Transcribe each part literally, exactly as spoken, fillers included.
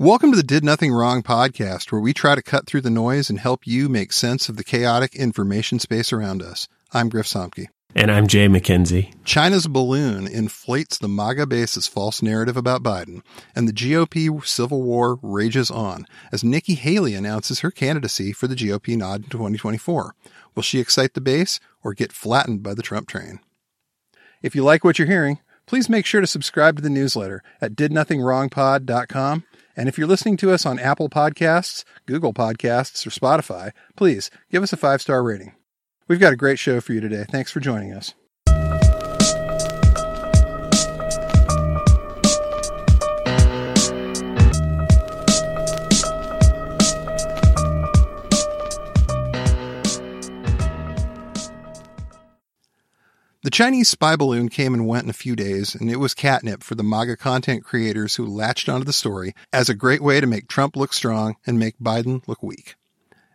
Welcome to the Did Nothing Wrong podcast, where we try to cut through the noise and help you make sense of the chaotic information space around us. I'm Griff Somke. And I'm Jay McKenzie. China's balloon inflates the MAGA base's false narrative about Biden, and the G O P civil war rages on as Nikki Haley announces her candidacy for the G O P nod in twenty twenty-four. Will she excite the base or get flattened by the Trump train? If you like what you're hearing, please make sure to subscribe to the newsletter at did nothing wrong pod dot com. And if you're listening to us on Apple Podcasts, Google Podcasts, or Spotify, please give us a five-star rating. We've got a great show for you today. Thanks for joining us. The Chinese spy balloon came and went in a few days, and it was catnip for the MAGA content creators who latched onto the story as a great way to make Trump look strong and make Biden look weak.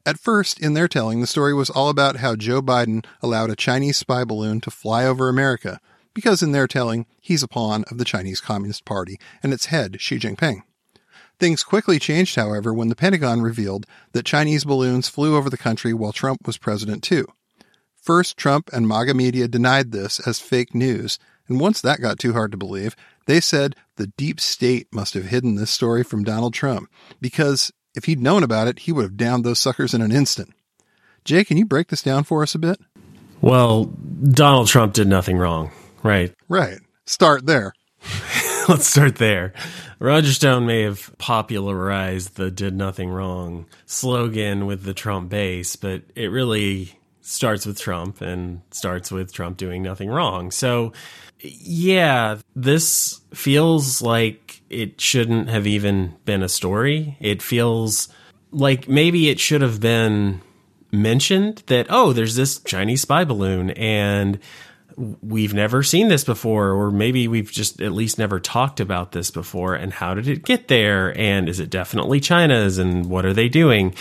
At first, in their telling, the story was all about how Joe Biden allowed a Chinese spy balloon to fly over America, because in their telling, he's a pawn of the Chinese Communist Party and its head, Xi Jinping. Things quickly changed, however, when the Pentagon revealed that Chinese balloons flew over the country while Trump was president, too. First, Trump and MAGA media denied this as fake news, and once that got too hard to believe, they said the deep state must have hidden this story from Donald Trump, because if he'd known about it, he would have downed those suckers in an instant. Jay, can you break this down for us a bit? Well, Donald Trump did nothing wrong, right? Right. Start there. Let's start there. Roger Stone may have popularized the did nothing wrong slogan with the Trump base, but it really starts with Trump and starts with Trump doing nothing wrong. So, yeah, this feels like it shouldn't have even been a story. It feels like maybe it should have been mentioned that, oh, there's this Chinese spy balloon and we've never seen this before, or maybe we've just at least never talked about this before, and how did it get there, and is it definitely China's, and what are they doing?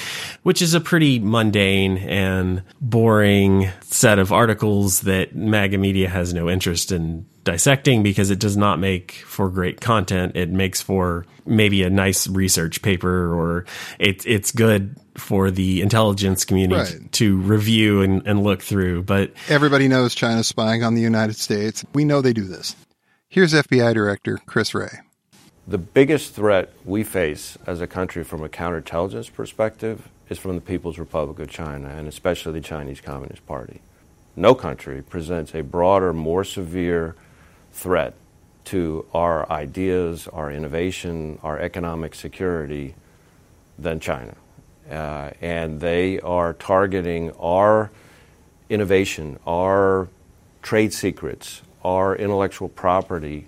Which is a pretty mundane and boring set of articles that MAGA media has no interest in dissecting, because it does not make for great content. It makes for maybe a nice research paper, or it, it's good for the intelligence community right. to review and, and look through. But everybody knows China's spying on the United States. We know they do this. Here's F B I Director Chris Ray. The biggest threat we face as a country from a counterintelligence perspective is from the People's Republic of China, and especially the Chinese Communist Party. No country presents a broader, more severe threat to our ideas, our innovation, our economic security than China. Uh, and they are targeting our innovation, our trade secrets, our intellectual property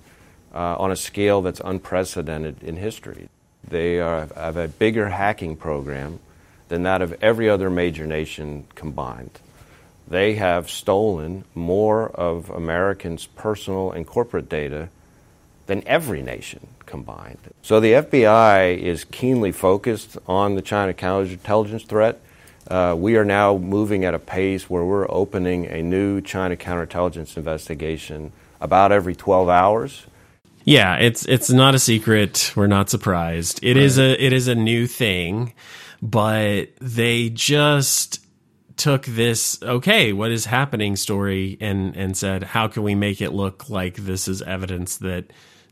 uh, on a scale that's unprecedented in history. They are, have a bigger hacking program than that of every other major nation combined. They have stolen more of Americans' personal and corporate data than every nation combined. So the F B I is keenly focused on the China counterintelligence threat. Uh, we are now moving at a pace where we're opening a new China counterintelligence investigation about every twelve hours. Yeah, it's it's not a secret. We're not surprised. It right. is a it is a new thing, but they just took this, okay, what is happening story and and said, how can we make it look like this is evidence that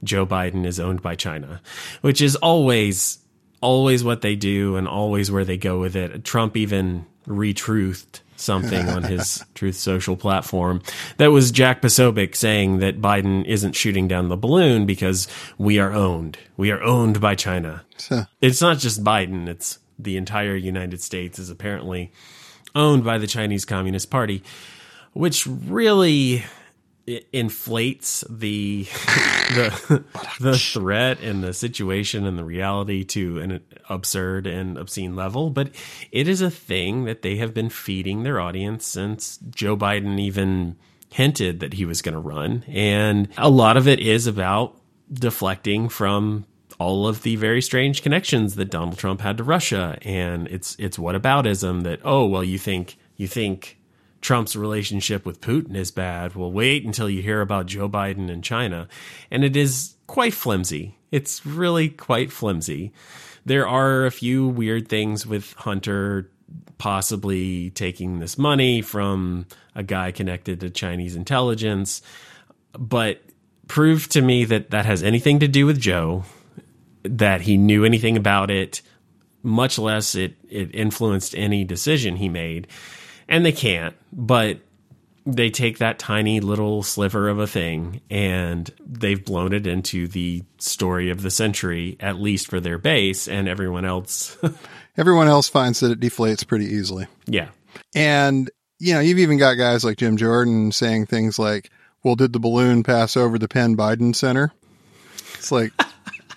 Joe Biden is owned by China, which is always, always what they do and always where they go with it. Trump even retruthed something on his Truth Social platform that was Jack Posobiec saying that Biden isn't shooting down the balloon because we are owned. We are owned by China. Huh. It's not just Biden. It's the entire United States is apparently owned by the Chinese Communist Party, which really inflates the the, the threat and the situation and the reality to an absurd and obscene level. But it is a thing that they have been feeding their audience since Joe Biden even hinted that he was going to run. And a lot of it is about deflecting from all of the very strange connections that Donald Trump had to Russia. And it's it's whataboutism that, oh, well, you think you think Trump's relationship with Putin is bad. Well, wait until you hear about Joe Biden and China. And it is quite flimsy. It's really quite flimsy. there are a few weird things with Hunter possibly taking this money from a guy connected to Chinese intelligence, but prove to me that that has anything to do with Joe, that he knew anything about it, much less it, it influenced any decision he made. And they can't, but they take that tiny little sliver of a thing and they've blown it into the story of the century, at least for their base, and everyone else. Everyone else finds that it deflates pretty easily. Yeah. And, you know, you've even got guys like Jim Jordan saying things like, well, did the balloon pass over the Penn Biden Center? It's like,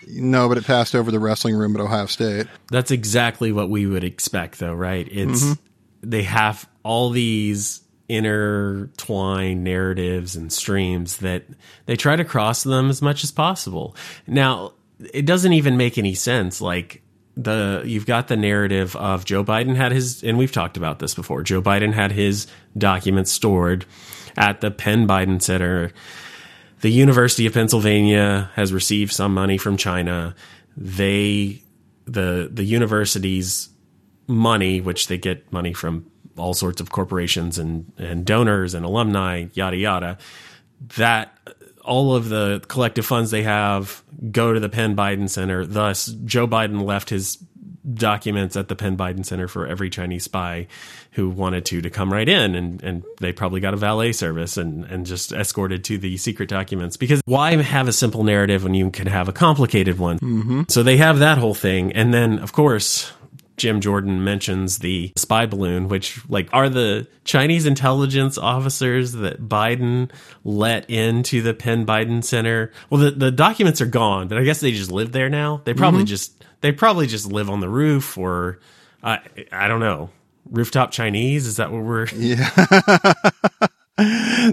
no, but it passed over the wrestling room at Ohio State. That's exactly what we would expect, though, right? It's mm-hmm. They have all these intertwined narratives and streams that they try to cross them as much as possible. Now, it doesn't even make any sense. Like, the you've got the narrative of Joe Biden had his, and we've talked about this before, Joe Biden had his documents stored at the Penn Biden Center. The University of Pennsylvania has received some money from China. They, the the university's money, which they get money from all sorts of corporations and, and donors and alumni, yada, yada, that all of the collective funds they have go to the Penn Biden Center. Thus, Joe Biden left his documents at the Penn Biden Center for every Chinese spy who wanted to, to come right in. And, and they probably got a valet service and, and just escorted to the secret documents, because why have a simple narrative when you can have a complicated one? Mm-hmm. So they have that whole thing. And then, of course, Jim Jordan mentions the spy balloon, which, like, are the Chinese intelligence officers that Biden let into the Penn Biden Center? Well, the, the documents are gone, but I guess they just live there now. They probably mm-hmm. just they probably just live on the roof, or uh, I don't know, rooftop Chinese. Is that what we're? Yeah.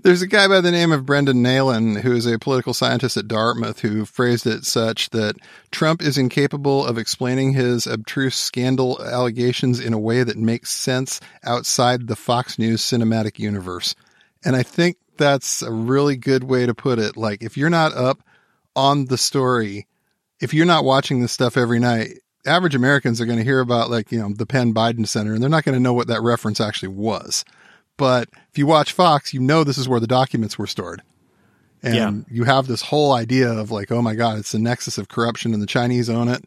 There's a guy by the name of Brendan Nalen, who is a political scientist at Dartmouth, who phrased it such that Trump is incapable of explaining his abstruse scandal allegations in a way that makes sense outside the Fox News cinematic universe. And I think that's a really good way to put it. Like, if you're not up on the story, if you're not watching this stuff every night, average Americans are going to hear about, like, you know, the Penn Biden Center, and they're not going to know what that reference actually was. But if you watch Fox, you know this is where the documents were stored. And yeah. you have this whole idea of, like, oh, my God, it's the nexus of corruption and the Chinese own it.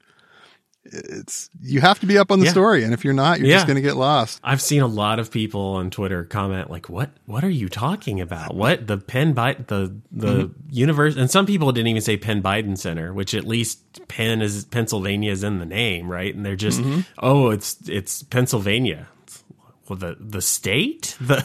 It's you have to be up on the yeah. story. And if you're not, you're yeah. just going to get lost. I've seen a lot of people on Twitter comment, like, what What are you talking about? What? The Penn Biden, the, the mm-hmm. universe. And some people didn't even say Penn Biden Center, which at least Penn is Pennsylvania is in the name, right? And they're just, mm-hmm. oh, it's it's Pennsylvania. Well, the, the state, the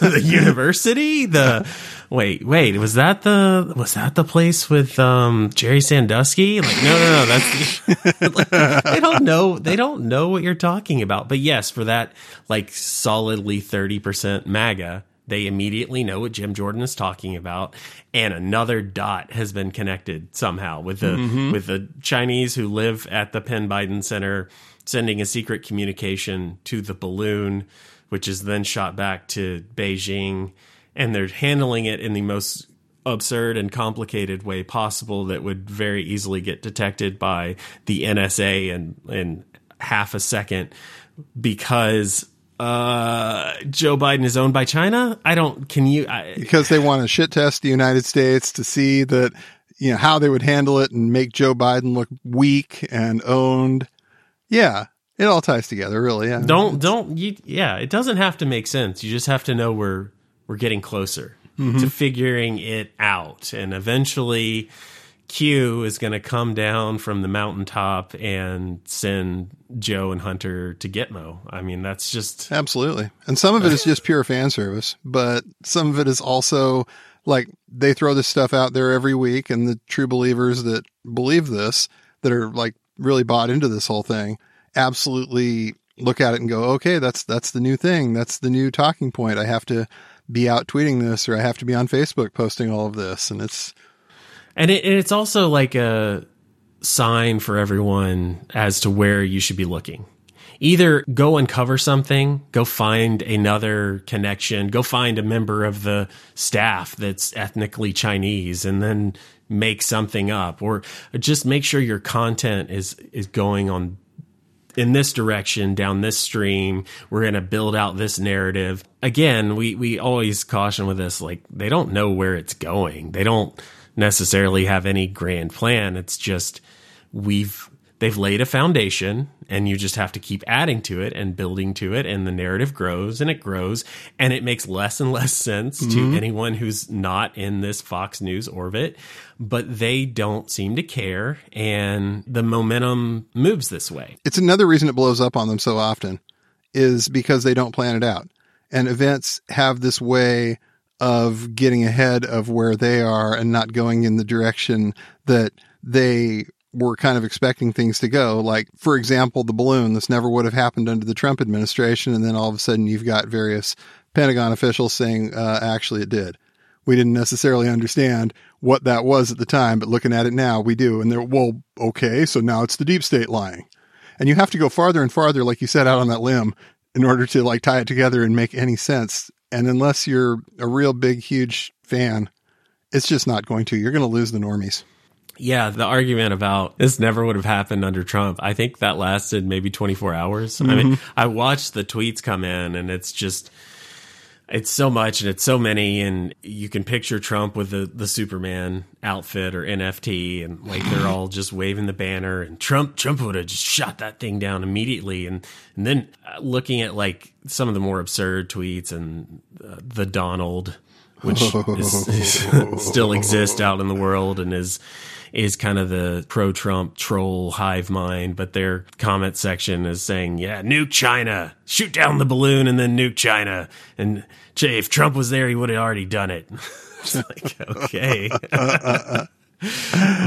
the university, the wait, wait, was that the was that the place with um, Jerry Sandusky? Like, no, no, no, that's like, they don't know. They don't know what you're talking about. But yes, for that, like, solidly thirty percent MAGA, they immediately know what Jim Jordan is talking about. And another dot has been connected somehow with the mm-hmm. with the Chinese who live at the Penn Biden Center, sending a secret communication to the balloon, which is then shot back to Beijing. And they're handling it in the most absurd and complicated way possible that would very easily get detected by the N S A in, in half a second, because uh, Joe Biden is owned by China. I don't, can you? I, because they want to shit test the United States to see that, you know, how they would handle it and make Joe Biden look weak and owned. Yeah, it all ties together, really. Yeah. Don't don't you, yeah, it doesn't have to make sense. You just have to know we're we're getting closer mm-hmm. to figuring it out, and eventually Q is going to come down from the mountaintop and send Joe and Hunter to Gitmo. I mean, that's just absolutely. And some of it is just pure fan service, but some of it is also like they throw this stuff out there every week, and the true believers that believe this, that are like really bought into this whole thing, absolutely look at it and go, okay, that's, that's the new thing. That's the new talking point. I have to be out tweeting this, or I have to be on Facebook posting all of this. And it's, and it, it's also like a sign for everyone as to where you should be looking. either go uncover something, go find another connection, go find a member of the staff that's ethnically Chinese and then make something up, or just make sure your content is, is going on in this direction, down this stream. We're going to build out this narrative. Again, we, we always caution with this, like they don't know where it's going. They don't necessarily have any grand plan. It's just we've they've laid a foundation and you just have to keep adding to it and building to it. And the narrative grows and it grows and it makes less and less sense mm-hmm. to anyone who's not in this Fox News orbit. But they don't seem to care. And the momentum moves this way. It's another reason it blows up on them so often is because they don't plan it out. And events have this way of getting ahead of where they are and not going in the direction that they were kind of expecting things to go. Like, for example, the balloon, this never would have happened under the Trump administration. And then all of a sudden you've got various Pentagon officials saying, uh, actually it did. We didn't necessarily understand what that was at the time, but looking at it now we do. And they're, well, okay, so now it's the deep state lying. And you have to go farther and farther, like you said, out on that limb in order to like tie it together and make any sense. And unless you're a real big, huge fan, it's just not going to. You're going to lose the normies. Yeah, the argument about this never would have happened under Trump, I think that lasted maybe twenty-four hours. Mm-hmm. I mean, I watched the tweets come in and it's just, it's so much and it's so many. And you can picture Trump with the, the Superman outfit or N F T and like they're all just waving the banner and Trump, Trump would have just shot that thing down immediately. And, and then looking at like some of the more absurd tweets and uh, the Donald, which is, is, still exists out in the world and is is kind of the pro-Trump troll hive mind. But their comment section is saying, yeah, nuke China, shoot down the balloon and then nuke China. And if Trump was there, he would have already done it. It's like, okay.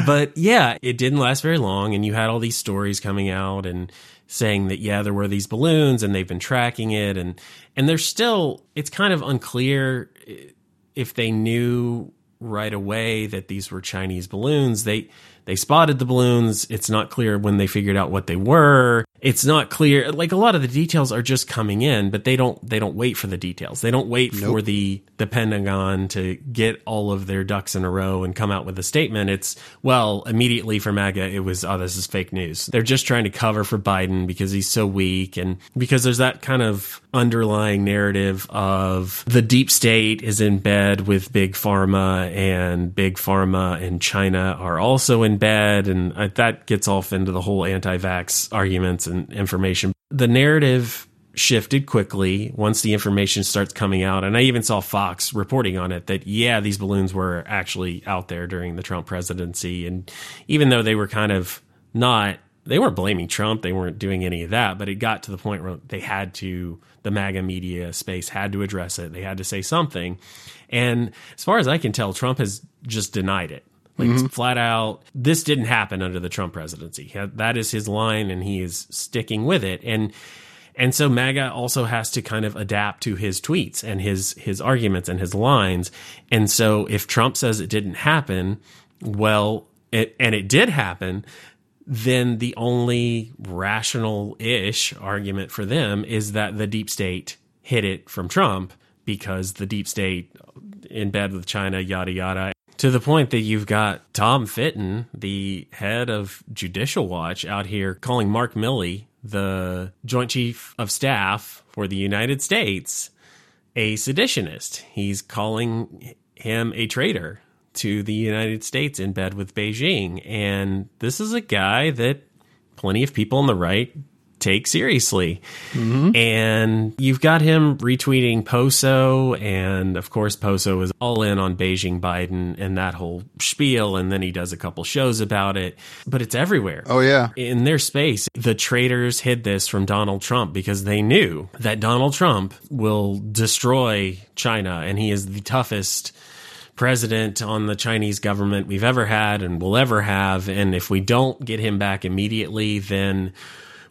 But yeah, it didn't last very long. And you had all these stories coming out and saying that, yeah, there were these balloons and they've been tracking it. And, and they're still, it's kind of unclear if they knew right away that these were Chinese balloons. They they spotted the balloons. It's not clear when they figured out what they were. It's not clear. Like a lot of the details are just coming in, but they don't they don't wait for the details. They don't wait nope. for the, the Pentagon to get all of their ducks in a row and come out with a statement. It's, well, immediately for MAGA, it was, oh, this is fake news. They're just trying to cover for Biden because he's so weak and because there's that kind of underlying narrative of the deep state is in bed with big pharma and big pharma and China are also in bed. And that gets off into the whole anti-vax arguments and information. The narrative shifted quickly once the information starts coming out. And I even saw Fox reporting on it that, yeah, these balloons were actually out there during the Trump presidency. And even though they were kind of not, they weren't blaming Trump, they weren't doing any of that, but it got to the point where they had to, the MAGA media space had to address it. They had to say something. And as far as I can tell, Trump has just denied it. Like mm-hmm. flat out, this didn't happen under the Trump presidency. That is his line, and he is sticking with it. And and so MAGA also has to kind of adapt to his tweets and his his arguments and his lines. And so if Trump says it didn't happen, well, it, and it did happen, then the only rational-ish argument for them is that the deep state hid it from Trump because the deep state in bed with China, yada, yada. To the point that you've got Tom Fitton, the head of Judicial Watch, out here calling Mark Milley, the Joint Chief of Staff for the United States, a seditionist. He's calling him a traitor to the United States in bed with Beijing. And this is a guy that plenty of people on the right take seriously. Mm-hmm. And you've got him retweeting Poso. And of course, Poso is all in on Beijing Biden and that whole spiel. And then he does a couple shows about it, but it's everywhere. Oh, yeah. In their space, the traitors hid this from Donald Trump because they knew that Donald Trump will destroy China. And he is the toughest president on the Chinese government we've ever had and will ever have. And if we don't get him back immediately, then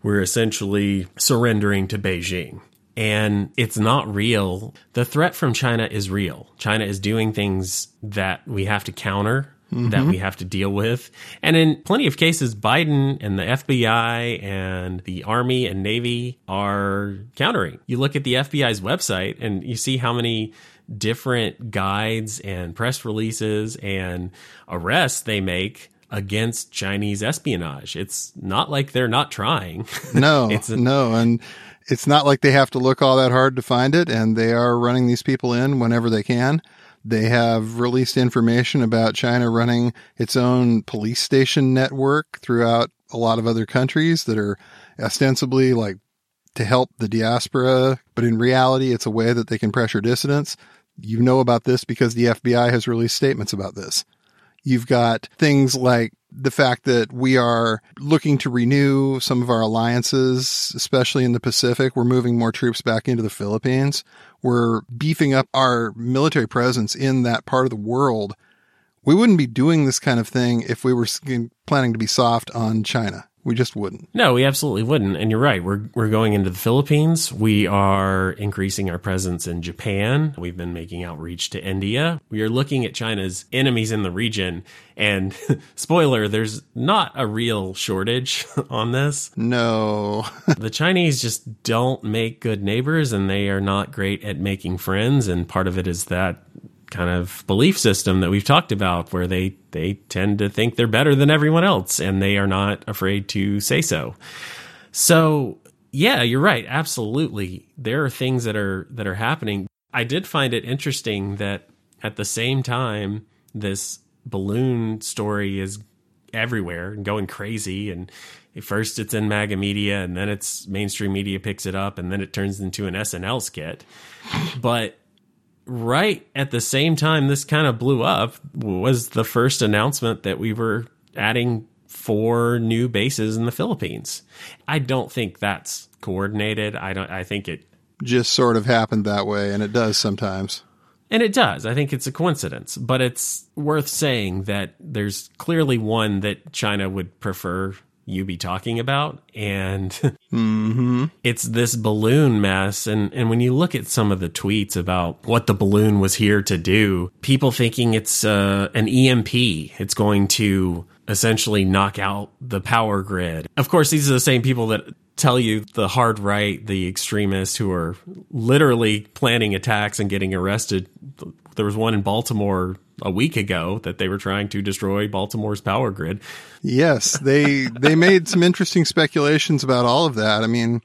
we're essentially surrendering to Beijing. And it's not real. The threat from China is real. China is doing things that we have to counter mm-hmm. that we have to deal with. And in plenty of cases, Biden and the F B I and the Army and Navy are countering. You look at the F B I's website and you see how many different guides and press releases and arrests they make against Chinese espionage. It's not like they're not trying. No, it's a- no. And it's not like they have to look all that hard to find it. And they are running these people in whenever they can. They have released information about China running its own police station network throughout a lot of other countries that are ostensibly like to help the diaspora. But in reality, it's a way that they can pressure dissidents. You know about this because the F B I has released statements about this. You've got things like the fact that we are looking to renew some of our alliances, especially in the Pacific. We're moving more troops back into the Philippines. We're beefing up our military presence in that part of the world. We wouldn't be doing this kind of thing if we were planning to be soft on China. We just wouldn't. No, we absolutely wouldn't. And you're right. We're we're going into the Philippines. We are increasing our presence in Japan. We've been making outreach to India. We are looking at China's enemies in the region. And spoiler, there's not a real shortage on this. No. The Chinese just don't make good neighbors, and they are not great at making friends. And part of it is that kind of belief system that we've talked about, where they, they tend to think they're better than everyone else, and they are not afraid to say so. So, yeah, you're right. Absolutely. There are things that are that are happening. I did find it interesting that at the same time, this balloon story is everywhere and going crazy. And first it's in MAGA media, and then it's mainstream media picks it up, and then it turns into an S N L skit. But right at the same time this kind of blew up was the first announcement that we were adding four new bases in the Philippines. I don't think that's coordinated. I don't I think it just sort of happened that way, and it does sometimes. And it does. I think it's a coincidence, but it's worth saying that there's clearly one that China would prefer you be talking about, and mm-hmm. it's this balloon mess. And and when you look at some of the tweets about what the balloon was here to do, people thinking it's uh, an E M P, it's going to essentially knock out the power grid. Of course, these are the same people that tell you the hard right, the extremists who are literally planning attacks and getting arrested. There was one in Baltimore a week ago that they were trying to destroy Baltimore's power grid. Yes, they they made some interesting speculations about all of that. I mean,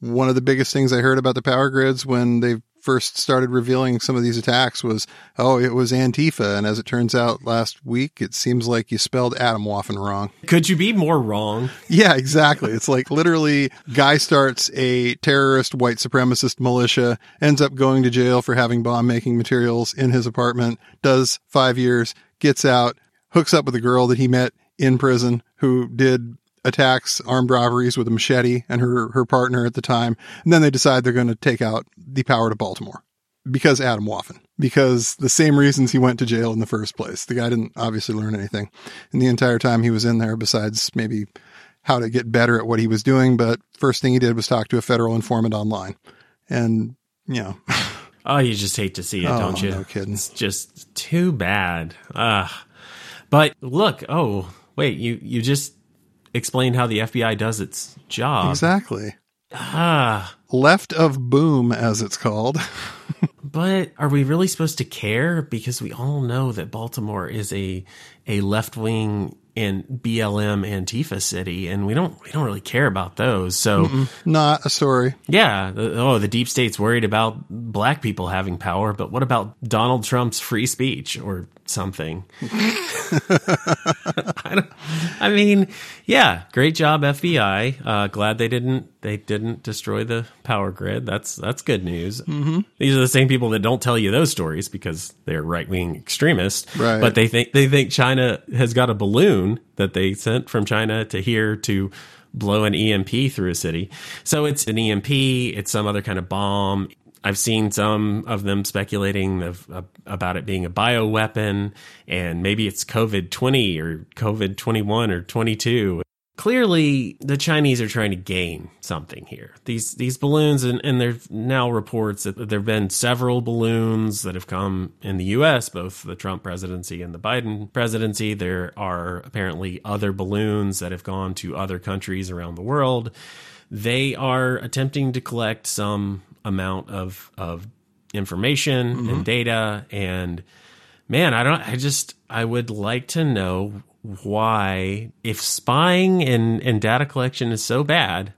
one of the biggest things I heard about the power grids when they first started revealing some of these attacks was, oh, it was Antifa. And as it turns out last week, it seems like you spelled Atomwaffen wrong. Could you be more wrong? Yeah, exactly. It's like literally guy starts a terrorist white supremacist militia, ends up going to jail for having bomb making materials in his apartment, does five years, gets out, hooks up with a girl that he met in prison who did attacks, armed robberies with a machete, and her, her partner at the time. And then they decide they're going to take out the power to Baltimore because Atomwaffen, because the same reasons he went to jail in the first place. The guy didn't obviously learn anything in the entire time he was in there, besides maybe how to get better at what he was doing. But first thing he did was talk to a federal informant online. And, you know. Oh, you just hate to see it, oh, don't you? No kidding. It's just too bad. Uh, but look, oh, wait, you, you just explain how the F B I does its job. Exactly. Ah. Left of boom, as it's called. But are we really supposed to care? Because we all know that Baltimore is a a left-wing and B L M Antifa city, and we don't we don't really care about those. So Mm-mm, not a story. Yeah. Oh, the deep state's worried about black people having power, but what about Donald Trump's free speech or something? I, don't, I mean, yeah, great job, F B I. Uh, glad they didn't they didn't destroy the power grid. That's that's good news. Mm-hmm. These are the same people that don't tell you those stories because they're right wing extremists. Right. But they think they think China has got a balloon that they sent from China to here to blow an E M P through a city. So it's an E M P. It's some other kind of bomb. I've seen some of them speculating of, uh, about it being a bioweapon, and maybe it's COVID twenty or COVID twenty-one or twenty-two. clearly the Chinese are trying to gain something here. These these balloons, and, and there are now reports that there have been several balloons that have come in the U S, both the Trump presidency and the Biden presidency. There are apparently other balloons that have gone to other countries around the world. They are attempting to collect some amount of of information mm-hmm. and data. And man, I don't, I just, I would like to know why, if spying and, and data collection is so bad,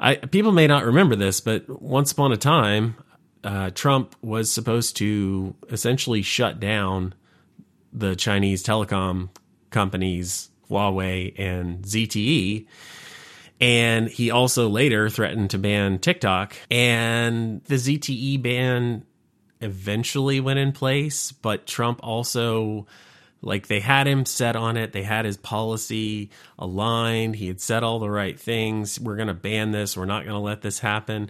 I, people may not remember this, but once upon a time, uh, Trump was supposed to essentially shut down the Chinese telecom companies, Huawei and Z T E. And he also later threatened to ban TikTok. And the Z T E ban eventually went in place. But Trump also, like, they had him set on it. They had his policy aligned. He had said all the right things. We're going to ban this. We're not going to let this happen.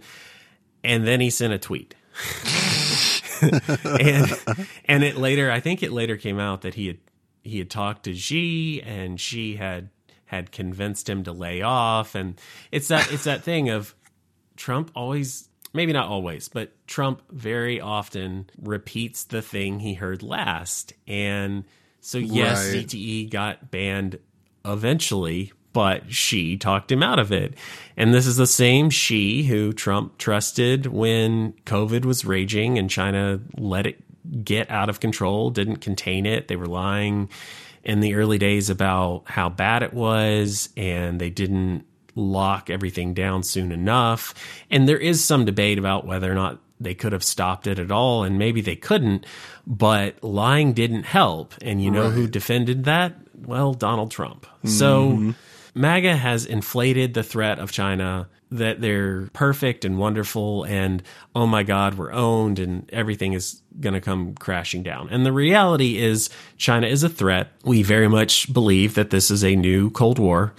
And then he sent a tweet. and and it later, I think it later came out that he had, he had talked to Xi, and Xi had had convinced him to lay off. And it's that it's that thing of Trump always, maybe not always, but Trump very often repeats the thing he heard last. And so, yes, right. Z T E got banned eventually, but Xi talked him out of it. And this is the same Xi who Trump trusted when COVID was raging and China let it get out of control, didn't contain it. They were lying in the early days about how bad it was, and they didn't lock everything down soon enough. And there is some debate about whether or not they could have stopped it at all, and maybe they couldn't, but lying didn't help. And you know right. who defended that? Well, Donald Trump. Mm-hmm. So MAGA has inflated the threat of China, that they're perfect and wonderful and, oh my God, we're owned and everything is going to come crashing down. And the reality is China is a threat. We very much believe that this is a new Cold War,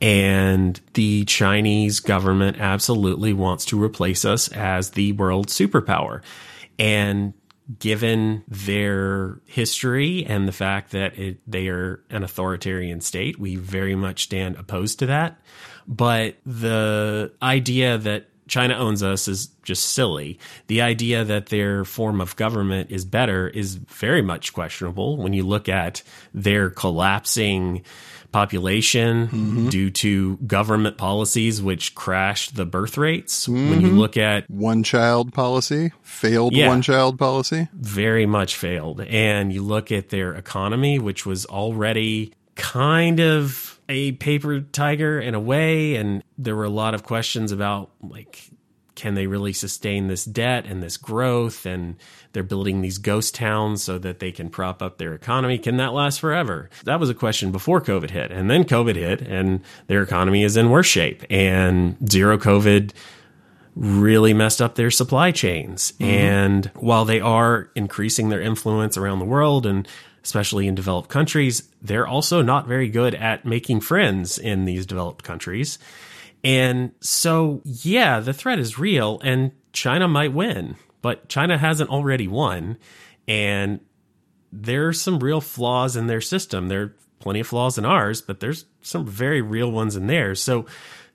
and the Chinese government absolutely wants to replace us as the world superpower. And given their history and the fact that it, they are an authoritarian state, we very much stand opposed to that. But the idea that China owns us is just silly. The idea that their form of government is better is very much questionable when you look at their collapsing population mm-hmm. due to government policies which crashed the birth rates. Mm-hmm. When you look at one child policy, failed yeah, one child policy, very much failed. And you look at their economy, which was already kind of a paper tiger in a way, and there were a lot of questions about, like, can they really sustain this debt and this growth? And they're building these ghost towns so that they can prop up their economy. Can that last forever? That was a question before COVID hit. And then COVID hit, and their economy is in worse shape. And zero COVID really messed up their supply chains. Mm-hmm. And while they are increasing their influence around the world, and especially in developed countries, they're also not very good at making friends in these developed countries. And so, yeah, the threat is real, and China might win, but China hasn't already won. And there are some real flaws in their system. There are plenty of flaws in ours, but there's some very real ones in theirs. So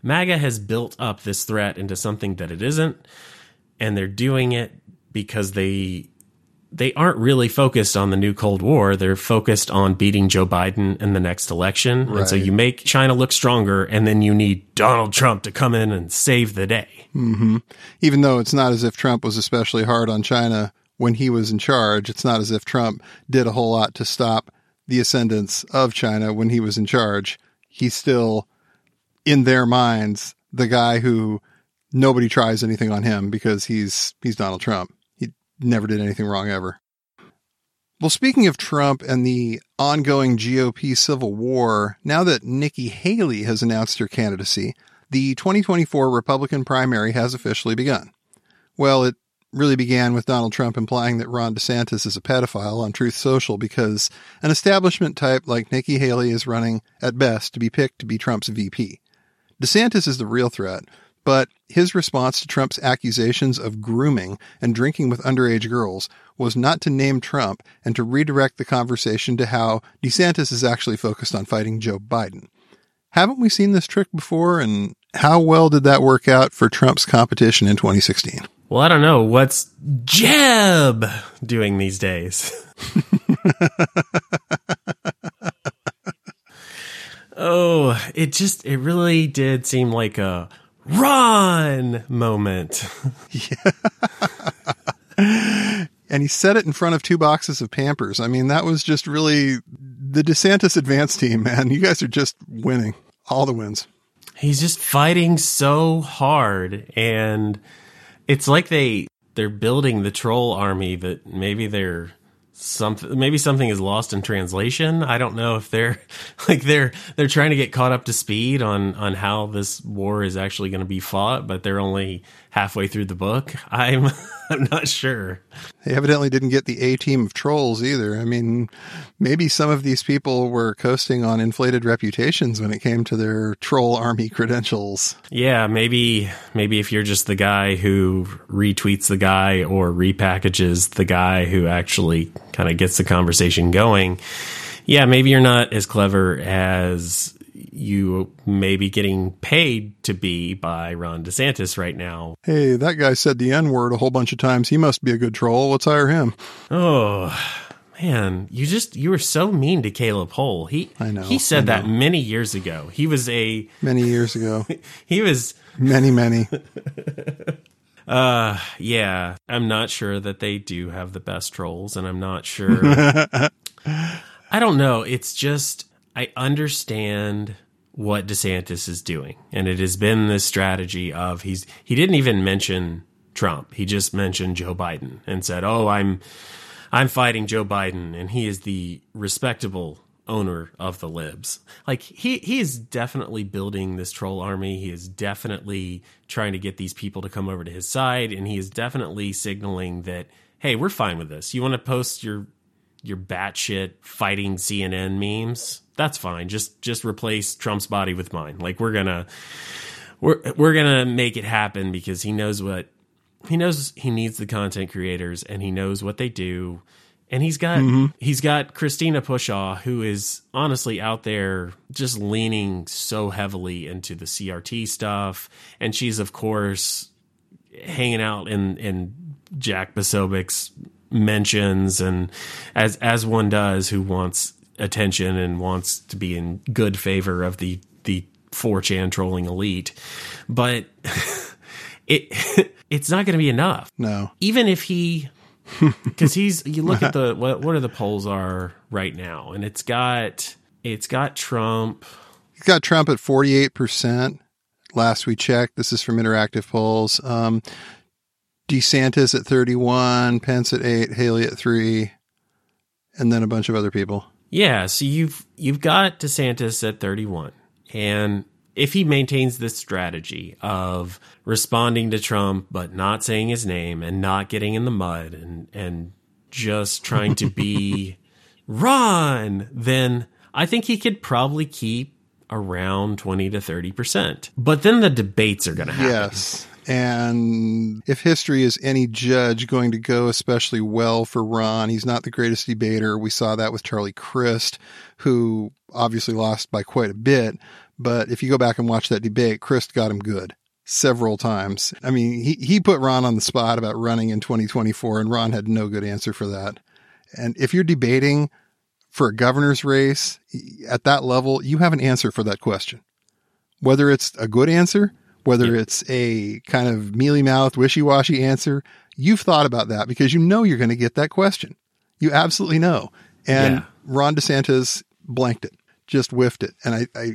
MAGA has built up this threat into something that it isn't, and they're doing it because they... they aren't really focused on the new Cold War. They're focused on beating Joe Biden in the next election. Right. And so you make China look stronger, and then you need Donald Trump to come in and save the day. Mm-hmm. Even though it's not as if Trump was especially hard on China when he was in charge, it's not as if Trump did a whole lot to stop the ascendance of China when he was in charge. He's still, in their minds, the guy who nobody tries anything on him because he's he's Donald Trump. Never did anything wrong ever. Well, speaking of Trump and the ongoing G O P civil war, now that Nikki Haley has announced her candidacy, the twenty twenty-four Republican primary has officially begun. Well, it really began with Donald Trump implying that Ron DeSantis is a pedophile on Truth Social because an establishment type like Nikki Haley is running, at best, to be picked to be Trump's V P. DeSantis is the real threat, but his response to Trump's accusations of grooming and drinking with underage girls was not to name Trump and to redirect the conversation to how DeSantis is actually focused on fighting Joe Biden. Haven't we seen this trick before? And how well did that work out for Trump's competition in twenty sixteen? Well, I don't know. What's Jeb doing these days? Oh, it just, it really did seem like a Ron moment. Yeah. And he said it in front of two boxes of Pampers. I mean, that was just really the DeSantis advance team, man. You guys are just winning all the wins. He's just fighting so hard. And it's like they, they're building the troll army, but maybe they're something, maybe something is lost in translation. I don't know if they're like, they're, they're trying to get caught up to speed on, on how this war is actually going to be fought, but they're only halfway through the book. I'm, I'm not sure. They evidently didn't get the A team of trolls either. I mean, maybe some of these people were coasting on inflated reputations when it came to their troll army credentials. Yeah, maybe maybe if you're just the guy who retweets the guy or repackages the guy who actually kind of gets the conversation going, yeah, maybe you're not as clever as you may be getting paid to be by Ron DeSantis right now. Hey, that guy said the N-word a whole bunch of times. He must be a good troll. Let's hire him. Oh, man. You just, you were so mean to Caleb Hull. He, I know. He said that many years ago. He was a... Many years ago. He was... Many, many. Uh, yeah. I'm not sure that they do have the best trolls, and I'm not sure... I don't know. It's just... I understand what DeSantis is doing, and it has been this strategy of he's he didn't even mention Trump. He just mentioned Joe Biden and said, "Oh, I'm I'm fighting Joe Biden, and he is the respectable owner of the libs." Like he he is definitely building this troll army. He is definitely trying to get these people to come over to his side, and he is definitely signaling that, "Hey, we're fine with this. You want to post your your batshit fighting C N N memes? That's fine. Just just replace Trump's body with mine. Like we're gonna we're we're gonna make it happen," because he knows what he knows. He needs the content creators, and he knows what they do. And he's got mm-hmm. he's got Christina Pushaw, who is honestly out there just leaning so heavily into the C R T stuff, and she's of course hanging out in in Jack Posobiec's mentions, and as as one does who wants attention and wants to be in good favor of the the four chan trolling elite. But it it's not going to be enough. No, even if he, because he's you look at the what what are the polls are right now, and it's got it's got Trump. He's got Trump at forty eight percent. Last we checked, this is from Interactive Polls. Um, DeSantis at thirty one, Pence at eight, Haley at three, and then a bunch of other people. Yeah, so you've you've got DeSantis at thirty-one, and if he maintains this strategy of responding to Trump but not saying his name and not getting in the mud and and just trying to be Ron, then I think he could probably keep around twenty to thirty percent. But then the debates are going to happen. Yes. And if history is any judge, going to go especially well for Ron. He's not the greatest debater. We saw that with Charlie Crist, who obviously lost by quite a bit. But if you go back and watch that debate, Crist got him good several times. I mean, he, he put Ron on the spot about running in twenty twenty-four, and Ron had no good answer for that. And if you're debating for a governor's race at that level, you have an answer for that question, whether it's a good answer, whether it's a kind of mealy-mouthed, wishy-washy answer. You've thought about that because you know you're going to get that question. You absolutely know. And yeah. Ron DeSantis blanked it, just whiffed it. And I, I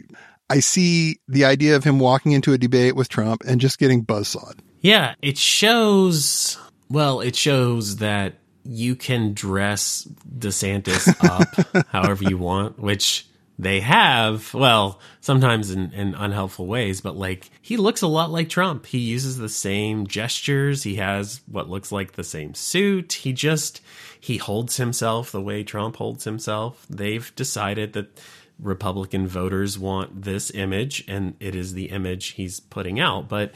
I see the idea of him walking into a debate with Trump and just getting buzzsawed. Yeah, it shows, well, it shows that you can dress DeSantis up however you want, which... They have, well, sometimes in, in unhelpful ways, but like he looks a lot like Trump. He uses the same gestures. He has what looks like the same suit. He just, he holds himself the way Trump holds himself. They've decided that Republican voters want this image, and it is the image he's putting out. But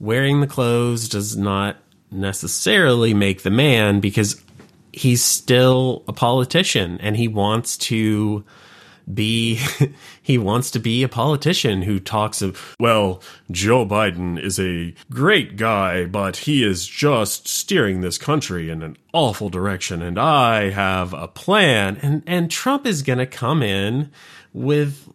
wearing the clothes does not necessarily make the man, because he's still a politician and he wants to be, he wants to be a politician who talks of, well, Joe Biden is a great guy, but he is just steering this country in an awful direction, and I have a plan. And, and Trump is going to come in with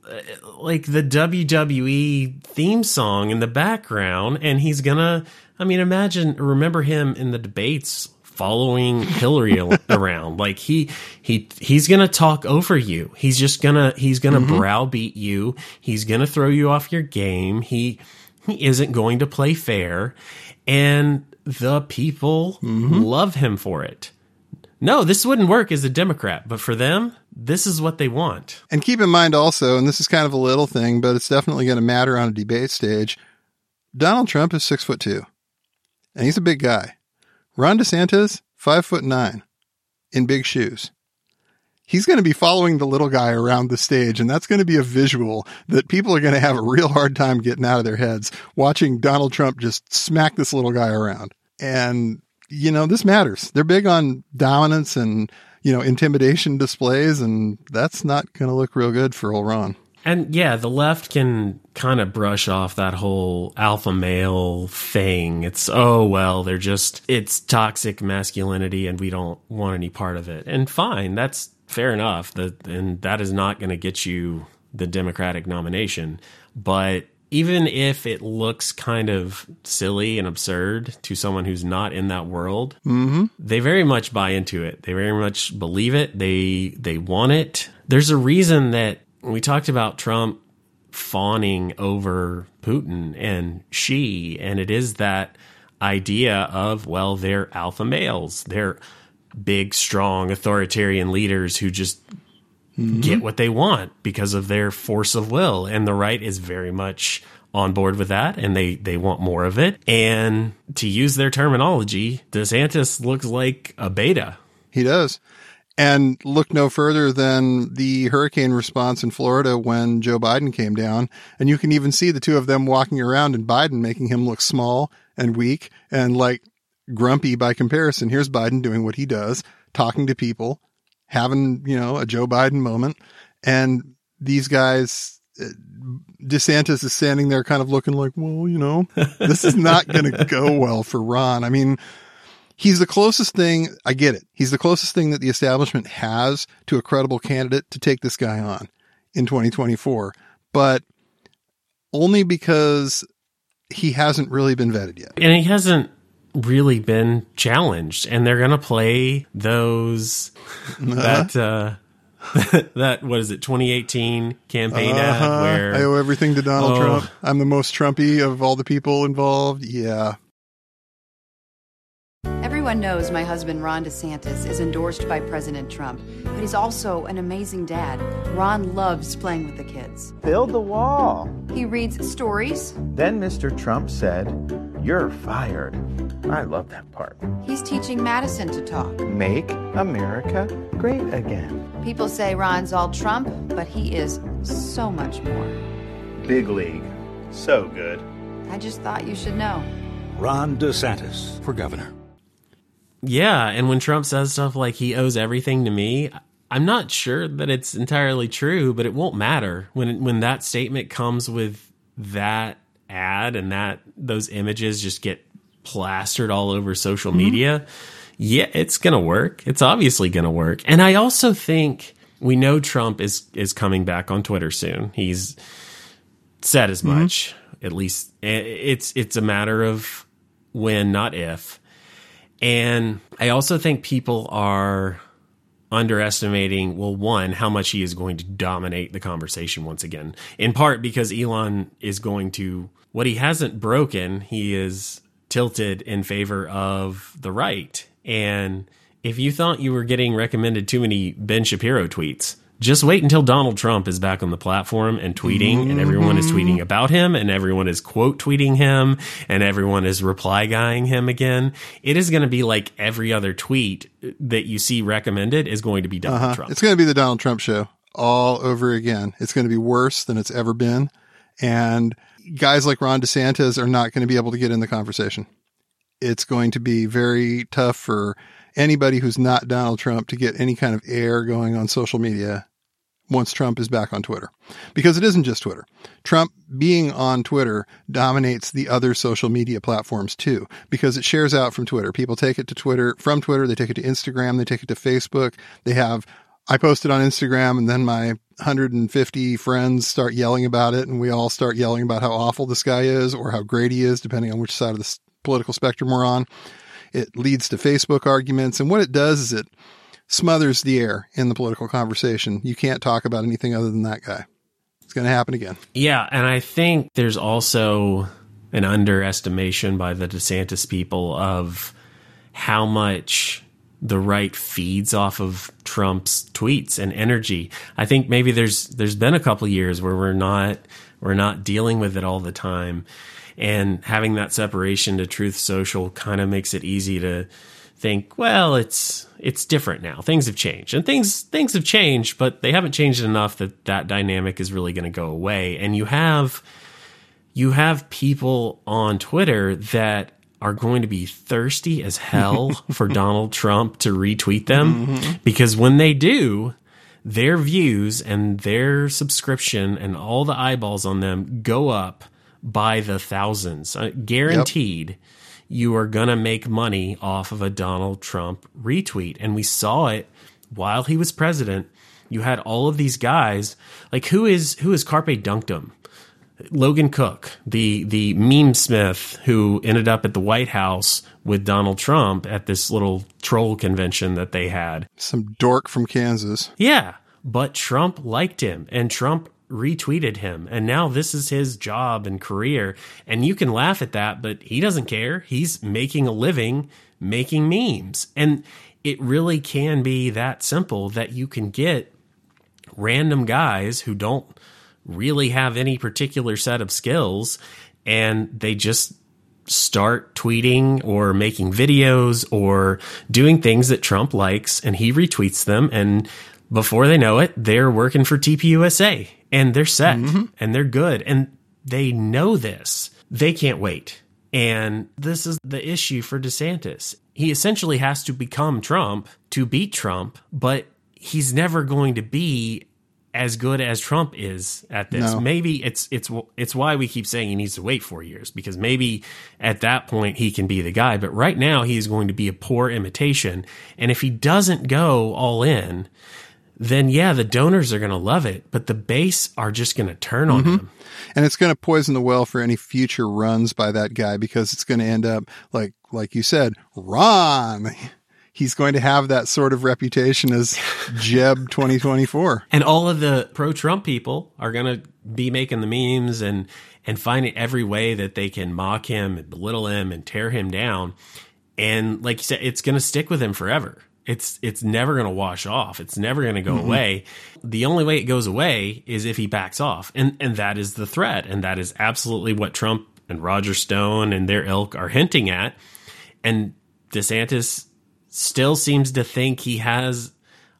like the W W E theme song in the background, and he's going to, I mean, imagine, remember him in the debates following Hillary around. Like he he he's gonna talk over you. He's just gonna he's gonna mm-hmm. browbeat you. He's gonna throw you off your game. He he isn't going to play fair, and the people mm-hmm. love him for it. No, this wouldn't work as a Democrat, but for them, this is what they want. And keep in mind also, and this is kind of a little thing, but it's definitely going to matter on a debate stage. Donald Trump is six foot two, and he's a big guy. Ron DeSantis, five foot nine, in big shoes. He's going to be following the little guy around the stage, and that's going to be a visual that people are going to have a real hard time getting out of their heads, watching Donald Trump just smack this little guy around. And, you know, this matters. They're big on dominance and, you know, intimidation displays, and that's not going to look real good for old Ron. And yeah, the left can kind of brush off that whole alpha male thing. It's, oh, well, they're just, it's toxic masculinity and we don't want any part of it. And fine, that's fair enough. The, and that is not going to get you the Democratic nomination. But even if it looks kind of silly and absurd to someone who's not in that world, mm-hmm. they very much buy into it. They very much believe it. They, they want it. There's a reason that we talked about Trump fawning over Putin and Xi, and it is that idea of, well, they're alpha males. They're big, strong, authoritarian leaders who just mm-hmm. get what they want because of their force of will. And the right is very much on board with that, and they, they want more of it. And to use their terminology, DeSantis looks like a beta. He does. And look no further than the hurricane response in Florida when Joe Biden came down. And you can even see the two of them walking around and Biden making him look small and weak and like grumpy by comparison. Here's Biden doing what he does, talking to people, having, you know, a Joe Biden moment. And these guys, DeSantis is standing there kind of looking like, well, you know, this is not going to go well for Ron. I mean, he's the closest thing, I get it, he's the closest thing that the establishment has to a credible candidate to take this guy on in twenty twenty-four, but only because he hasn't really been vetted yet. And he hasn't really been challenged, and they're going to play those, uh-huh. that, uh, that, what is it, twenty eighteen campaign uh-huh. ad where... I owe everything to Donald oh. Trump. I'm the most Trumpy of all the people involved. Yeah. Everyone knows my husband, Ron DeSantis, is endorsed by President Trump, but he's also an amazing dad. Ron loves playing with the kids. Build the wall. He reads stories. Then Mister Trump said, "You're fired." I love that part. He's teaching Madison to talk. Make America great again. People say Ron's all Trump, but he is so much more. Big league. So good. I just thought you should know. Ron DeSantis for governor. Yeah, and when Trump says stuff like he owes everything to me, I'm not sure that it's entirely true, but it won't matter when when that statement comes with that ad and that those images just get plastered all over social mm-hmm. media. Yeah, it's going to work. It's obviously going to work. And I also think we know Trump is is coming back on Twitter soon. He's said as mm-hmm. much. At least it's it's a matter of when, not if. And I also think people are underestimating, well, one, how much he is going to dominate the conversation once again, in part because Elon is going to, what he hasn't broken, he is tilted in favor of the right. And if you thought you were getting recommended too many Ben Shapiro tweets, just wait until Donald Trump is back on the platform and tweeting, mm-hmm. and everyone is tweeting about him, and everyone is quote tweeting him, and everyone is reply guying him again. It is going to be like every other tweet that you see recommended is going to be Donald uh-huh. Trump. It's going to be the Donald Trump show all over again. It's going to be worse than it's ever been. And guys like Ron DeSantis are not going to be able to get in the conversation. It's going to be very tough for anybody who's not Donald Trump to get any kind of air going on social media once Trump is back on Twitter. Because it isn't just Twitter. Trump being on Twitter dominates the other social media platforms too, because it shares out from Twitter. People take it to Twitter, from Twitter, they take it to Instagram, they take it to Facebook. They have, I post it on Instagram and then my one hundred fifty friends start yelling about it and we all start yelling about how awful this guy is or how great he is, depending on which side of the political spectrum we're on. It leads to Facebook arguments. And what it does is it smothers the air in the political conversation. You can't talk about anything other than that guy. It's going to happen again. Yeah. And I think there's also an underestimation by the DeSantis people of how much the right feeds off of Trump's tweets and energy. I think maybe there's there's been a couple of years where we're not we're not dealing with it all the time. And having that separation to Truth Social kind of makes it easy to think, well, it's it's different now. Things have changed. And things things have changed, but they haven't changed enough that that dynamic is really going to go away. And you have you have people on Twitter that are going to be thirsty as hell for Donald Trump to retweet them, mm-hmm. because when they do, their views and their subscription and all the eyeballs on them go up by the thousands. Uh, guaranteed. Yep. You are going to make money off of a Donald Trump retweet. And we saw it while he was president. You had all of these guys. Like, who is who is Carpe Dunctum? Logan Cook, the the meme smith who ended up at the White House with Donald Trump at this little troll convention that they had. Some dork from Kansas. Yeah, but Trump liked him, and Trump retweeted him, and now this is his job and career, and you can laugh at that, but he doesn't care. He's making a living making memes, and it really can be that simple, that you can get random guys who don't really have any particular set of skills, and they just start tweeting or making videos or doing things that Trump likes, and he retweets them, and before they know it, they're working for T P U S A. And they're set, mm-hmm. and they're good, and they know this. They can't wait. And this is the issue for DeSantis. He essentially has to become Trump to beat Trump, but he's never going to be as good as Trump is at this. No. Maybe it's it's it's why we keep saying he needs to wait four years, because maybe at that point he can be the guy. But right now he is going to be a poor imitation. And if he doesn't go all in, then yeah, the donors are going to love it, but the base are just going to turn on mm-hmm. him. And it's going to poison the well for any future runs by that guy, because it's going to end up like, like you said, Ron, he's going to have that sort of reputation as Jeb twenty twenty-four. And all of the pro-Trump people are going to be making the memes and, and finding every way that they can mock him and belittle him and tear him down. And like you said, it's going to stick with him forever. It's it's never going to wash off. It's never going to go mm-hmm. away. The only way it goes away is if he backs off. And and that is the threat. And that is absolutely what Trump and Roger Stone and their ilk are hinting at. And DeSantis still seems to think he has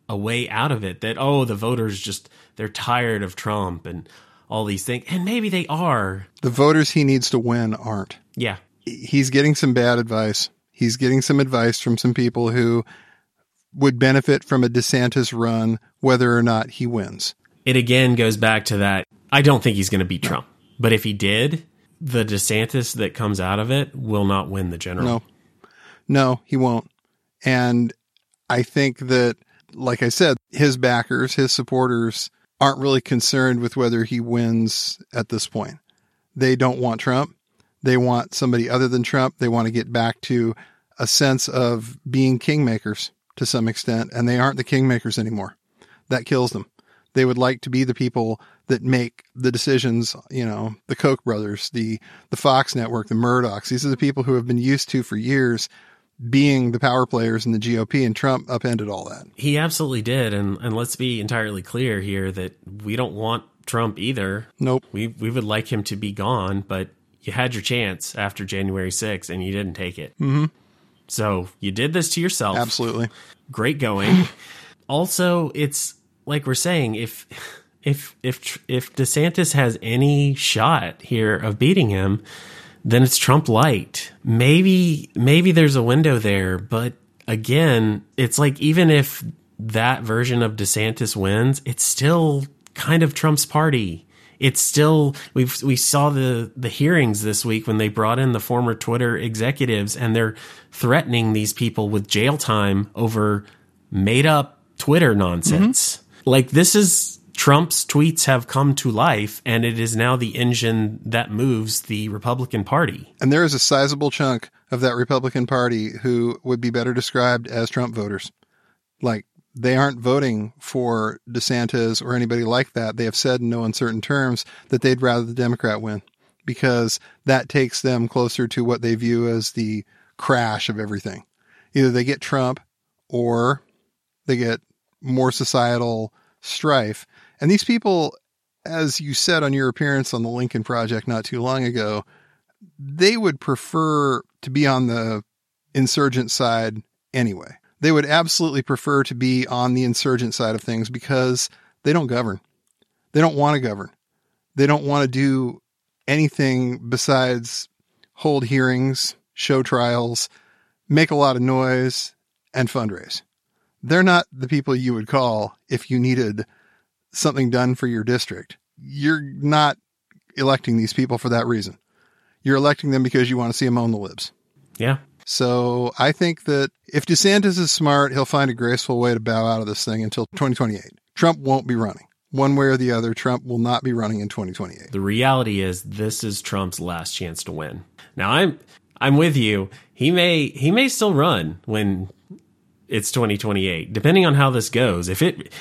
a way out of it. That, oh, the voters just, they're tired of Trump and all these things. And maybe they are. The voters he needs to win aren't. Yeah. He's getting some bad advice. He's getting some advice from some people who would benefit from a DeSantis run, whether or not he wins. It again goes back to that. I don't think he's going to beat no. Trump. But if he did, the DeSantis that comes out of it will not win the general. No, no, he won't. And I think that, like I said, his backers, his supporters aren't really concerned with whether he wins at this point. They don't want Trump. They want somebody other than Trump. They want to get back to a sense of being kingmakers to some extent, and they aren't the kingmakers anymore. That kills them. They would like to be the people that make the decisions, you know, the Koch brothers, the the Fox network, the Murdochs. These are the people who have been used to for years being the power players in the G O P, and Trump upended all that. He absolutely did. And and let's be entirely clear here that we don't want Trump either. Nope. We we would like him to be gone, but you had your chance after January sixth and you didn't take it. Mm-hmm. So you did this to yourself. Absolutely. Great going. Also, it's like we're saying, if if if if DeSantis has any shot here of beating him, then it's Trump light. Maybe maybe there's a window there, but again, it's like even if that version of DeSantis wins, it's still kind of Trump's party. It's still, we've, we saw the, the hearings this week when they brought in the former Twitter executives, and they're threatening these people with jail time over made up Twitter nonsense. Mm-hmm. Like, this is, Trump's tweets have come to life, and it is now the engine that moves the Republican Party. And there is a sizable chunk of that Republican Party who would be better described as Trump voters. Like, they aren't voting for DeSantis or anybody like that. They have said in no uncertain terms that they'd rather the Democrat win, because that takes them closer to what they view as the crash of everything. Either they get Trump or they get more societal strife. And these people, as you said on your appearance on the Lincoln Project not too long ago, they would prefer to be on the insurgent side anyway. They would absolutely prefer to be on the insurgent side of things because they don't govern. They don't want to govern. They don't want to do anything besides hold hearings, show trials, make a lot of noise, and fundraise. They're not the people you would call if you needed something done for your district. You're not electing these people for that reason. You're electing them because you want to see them own the libs. Yeah. So I think that if DeSantis is smart, he'll find a graceful way to bow out of this thing until twenty twenty-eight. Trump won't be running. One way or the other, Trump will not be running in twenty twenty-eight. The reality is this is Trump's last chance to win. Now, I'm I'm with you. He may he may still run when it's twenty twenty-eight, depending on how this goes. If it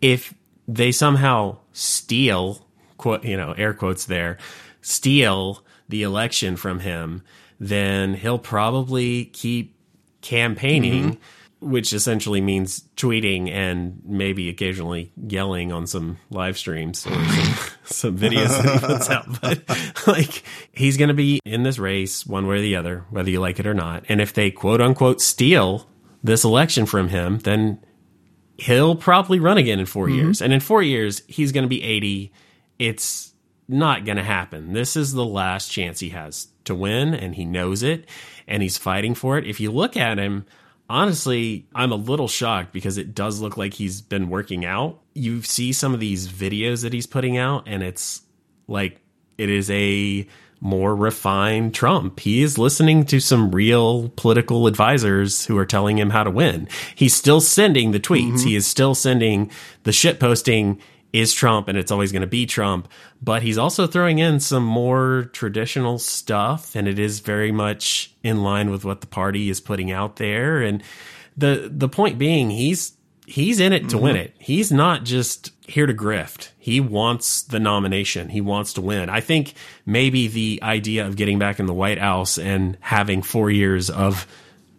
if they somehow steal, quote, you know, air quotes there, steal the election from him, then he'll probably keep campaigning, mm-hmm. which essentially means tweeting and maybe occasionally yelling on some live streams or some, some videos that he puts out. But, like, he's going to be in this race one way or the other, whether you like it or not. And if they, quote unquote, steal this election from him, then he'll probably run again in four mm-hmm. years. And in four years, he's going to be eighty. It's not going to happen. This is the last chance he has to win, and he knows it, and he's fighting for it. If you look at him, honestly, I'm a little shocked because it does look like he's been working out. You see some of these videos that he's putting out, and it's like it is a more refined Trump. He is listening to some real political advisors who are telling him how to win. He's still sending the tweets. Mm-hmm. He is still sending the shit posting is Trump, and it's always going to be Trump. But he's also throwing in some more traditional stuff, and it is very much in line with what the party is putting out there. And the the point being, he's he's in it to mm-hmm. win it. He's not just here to grift. He wants the nomination. He wants to win. I think maybe the idea of getting back in the White House and having four years of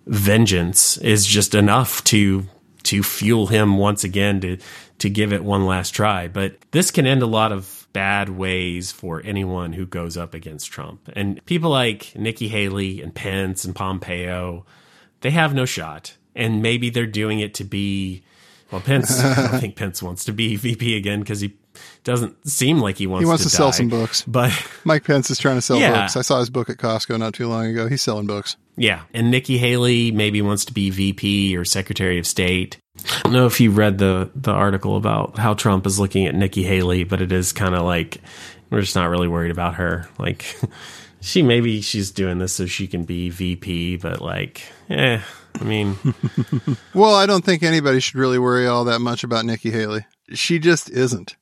vengeance is just enough to to fuel him once again to to give it one last try. But this can end a lot of bad ways for anyone who goes up against Trump. And people like Nikki Haley and Pence and Pompeo, they have no shot. And maybe they're doing it to be, well, Pence, I don't think Pence wants to be V P again because he doesn't seem like he wants to He wants to, to sell die. some books. But Mike Pence is trying to sell yeah. books. I saw his book at Costco not too long ago. He's selling books. Yeah. And Nikki Haley maybe wants to be V P or Secretary of State. I don't know if you read the, the article about how Trump is looking at Nikki Haley, but it is kind of like, we're just not really worried about her. Like, she maybe she's doing this so she can be V P, but like, eh, I mean. Well, I don't think anybody should really worry all that much about Nikki Haley. She just isn't.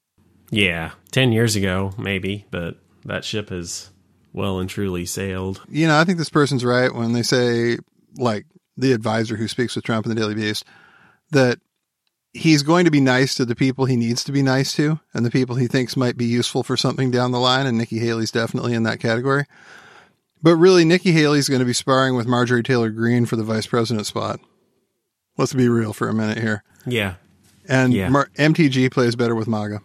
Yeah. Ten years ago, maybe, but that ship has well and truly sailed. You know, I think this person's right when they say, like, the advisor who speaks with Trump in the Daily Beast, that he's going to be nice to the people he needs to be nice to and the people he thinks might be useful for something down the line. And Nikki Haley's definitely in that category. But really, Nikki Haley's going to be sparring with Marjorie Taylor Greene for the vice president spot. Let's be real for a minute here. Yeah. And yeah. Mar- M T G plays better with MAGA.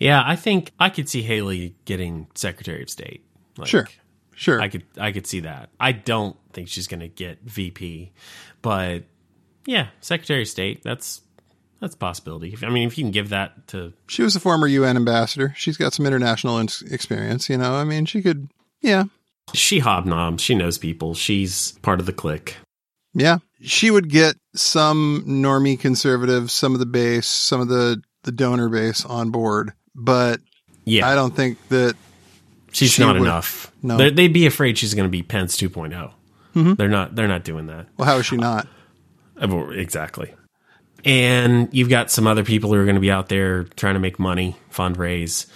Yeah, I think I could see Haley getting Secretary of State. Like, sure. Sure. I could, I could see that. I don't think she's going to get V P, but yeah, Secretary of State, that's that's a possibility. I mean, if you can give that to... She was a former U N ambassador. She's got some international in- experience, you know? I mean, she could... Yeah. She hobnobs. She knows people. She's part of the clique. Yeah. she would get some normie conservatives, some of the base, some of the, the donor base on board. But yeah. I don't think that she's she not would, enough. No, They're, they'd be afraid she's going to be Pence two point oh. Mm-hmm. They're not. They're not doing that. Well, how is she not? Uh, exactly. And you've got some other people who are going to be out there trying to make money, fundraise.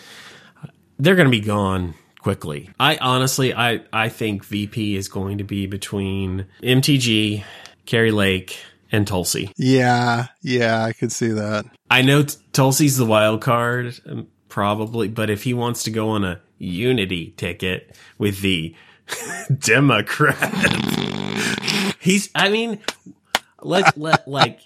They're going to be gone quickly. I honestly, I, I think V P is going to be between M T G, Carrie Lake, and Tulsi. Yeah, yeah, I could see that. I know t- Tulsi's the wild card, probably, but if he wants to go on a unity ticket with the Democrats, he's, I mean, let, let, like,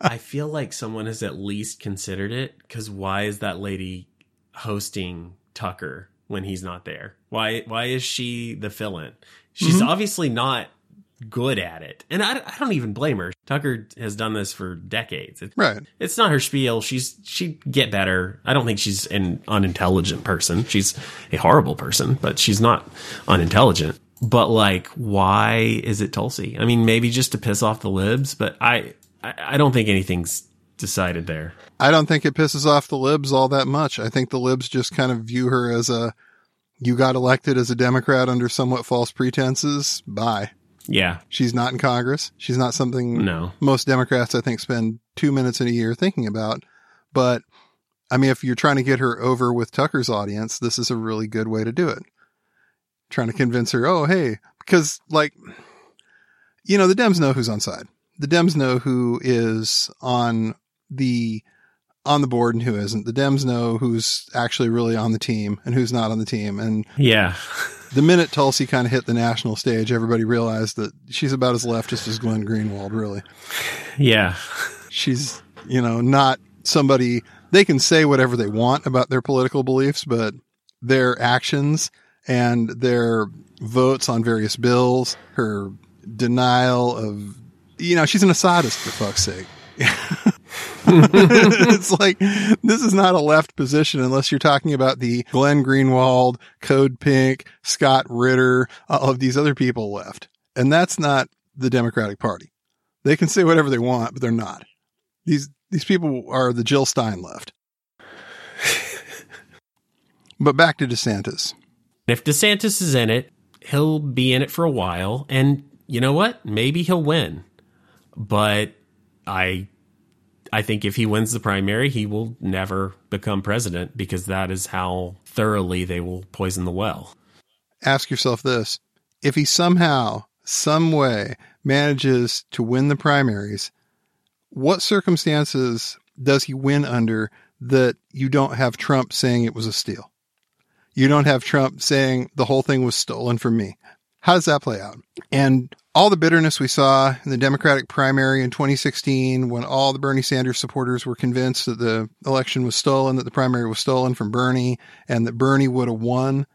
I feel like someone has at least considered it, because why is that lady hosting Tucker when he's not there? Why why is she the fill-in? She's mm-hmm. obviously not good at it. And I, I don't even blame her. Tucker has done this for decades. It's, right. It's not her spiel. She's she'd get better. I don't think she's an unintelligent person. She's a horrible person, but she's not unintelligent. But, like, why is it Tulsi? I mean, maybe just to piss off the libs, but I I, I don't think anything's decided there. I don't think it pisses off the libs all that much. I think the libs just kind of view her as a, you got elected as a Democrat under somewhat false pretenses. Bye. Yeah. She's not in Congress. She's not something no. most Democrats, I think, spend two minutes in a year thinking about. But I mean, if you're trying to get her over with Tucker's audience, this is a really good way to do it. Trying to convince her, oh, hey, because, like, you know, the Dems know who's on side. The Dems know who is on the on the board and who isn't. The Dems know who's actually really on the team and who's not on the team. And yeah, the minute Tulsi kind of hit the national stage, everybody realized that she's about as leftist as Glenn Greenwald, really. Yeah. She's, you know, not somebody, they can say whatever they want about their political beliefs, but their actions and their votes on various bills, her denial of, you know, she's an Assadist, for fuck's sake. It's like, this is not a left position unless you're talking about the Glenn Greenwald, Code Pink, Scott Ritter, all of these other people left. And that's not the Democratic Party. They can say whatever they want, but they're not. These these people are the Jill Stein left. But back to DeSantis. If DeSantis is in it, he'll be in it for a while. And you know what? Maybe he'll win. But I I think if he wins the primary, he will never become president, because that is how thoroughly they will poison the well. Ask yourself this. If he somehow, some way manages to win the primaries, what circumstances does he win under that you don't have Trump saying it was a steal? You don't have Trump saying the whole thing was stolen from me. How does that play out? And all the bitterness we saw in the Democratic primary in twenty sixteen, when all the Bernie Sanders supporters were convinced that the election was stolen, that the primary was stolen from Bernie, and that Bernie would have won,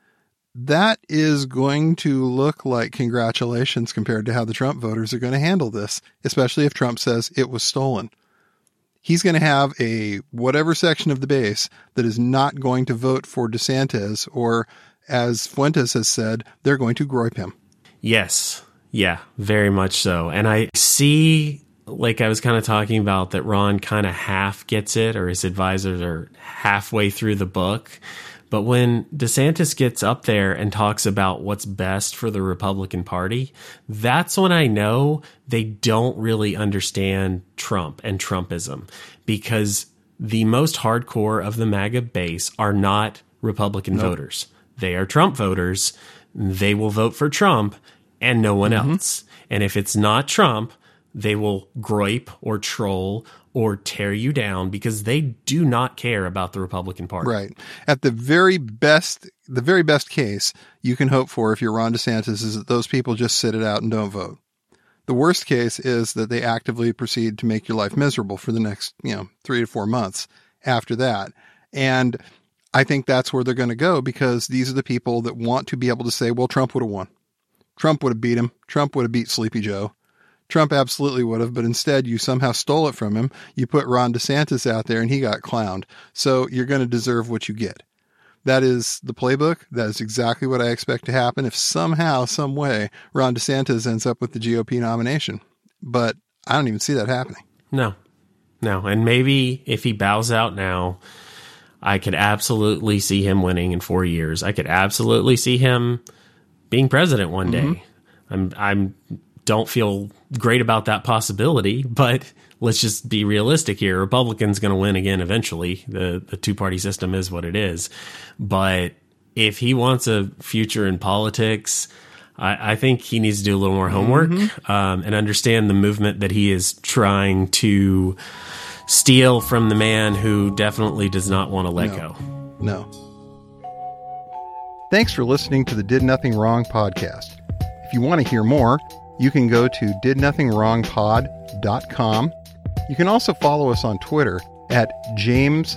that is going to look like congratulations compared to how the Trump voters are going to handle this, especially if Trump says it was stolen. He's going to have a whatever section of the base that is not going to vote for DeSantis, or, as Fuentes has said, they're going to grope him. Yes. Yeah, very much so. And I see, like I was kind of talking about, that Ron kind of half gets it, or his advisors are halfway through the book. But when DeSantis gets up there and talks about what's best for the Republican Party, that's when I know they don't really understand Trump and Trumpism, because the most hardcore of the MAGA base are not Republican nope. voters. They are Trump voters. They will vote for Trump and no one mm-hmm. else. And if it's not Trump, they will gripe or troll or tear you down, because they do not care about the Republican Party. Right. At the very best, the very best case you can hope for if you're Ron DeSantis is that those people just sit it out and don't vote. The worst case is that they actively proceed to make your life miserable for the next, you know, three to four months after that. And I think that's where they're going to go, because these are the people that want to be able to say, well, Trump would have won. Trump would have beat him. Trump would have beat Sleepy Joe. Trump absolutely would have, but instead you somehow stole it from him. You put Ron DeSantis out there and he got clowned. So you're going to deserve what you get. That is the playbook. That is exactly what I expect to happen if somehow, some way, Ron DeSantis ends up with the G O P nomination. but I don't even see that happening. No, no. And maybe if he bows out now, I could absolutely see him winning in four years. I could absolutely see him being president one day. Mm-hmm. I'm, I'm don't feel great about that possibility, but let's just be realistic here. Republicans going to win again eventually. The, the two party system is what it is. But if he wants a future in politics, I, I think he needs to do a little more homework, mm-hmm. um, and understand the movement that he is trying to steal from the man who definitely does not want to let no. go. No. Thanks for listening to the Did Nothing Wrong podcast. If you want to hear more, you can go to did nothing wrong pod dot com. You can also follow us on Twitter at James,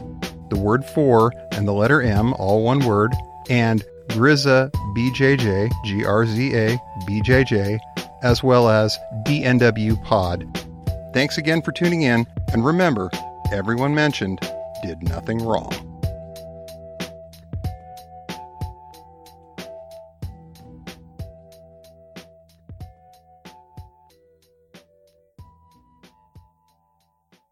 the word four, and the letter M, all one word, and Grizza B J J, G R Z A B J J, as well as D N W Pod. Thanks again for tuning in, and remember, everyone mentioned did nothing wrong.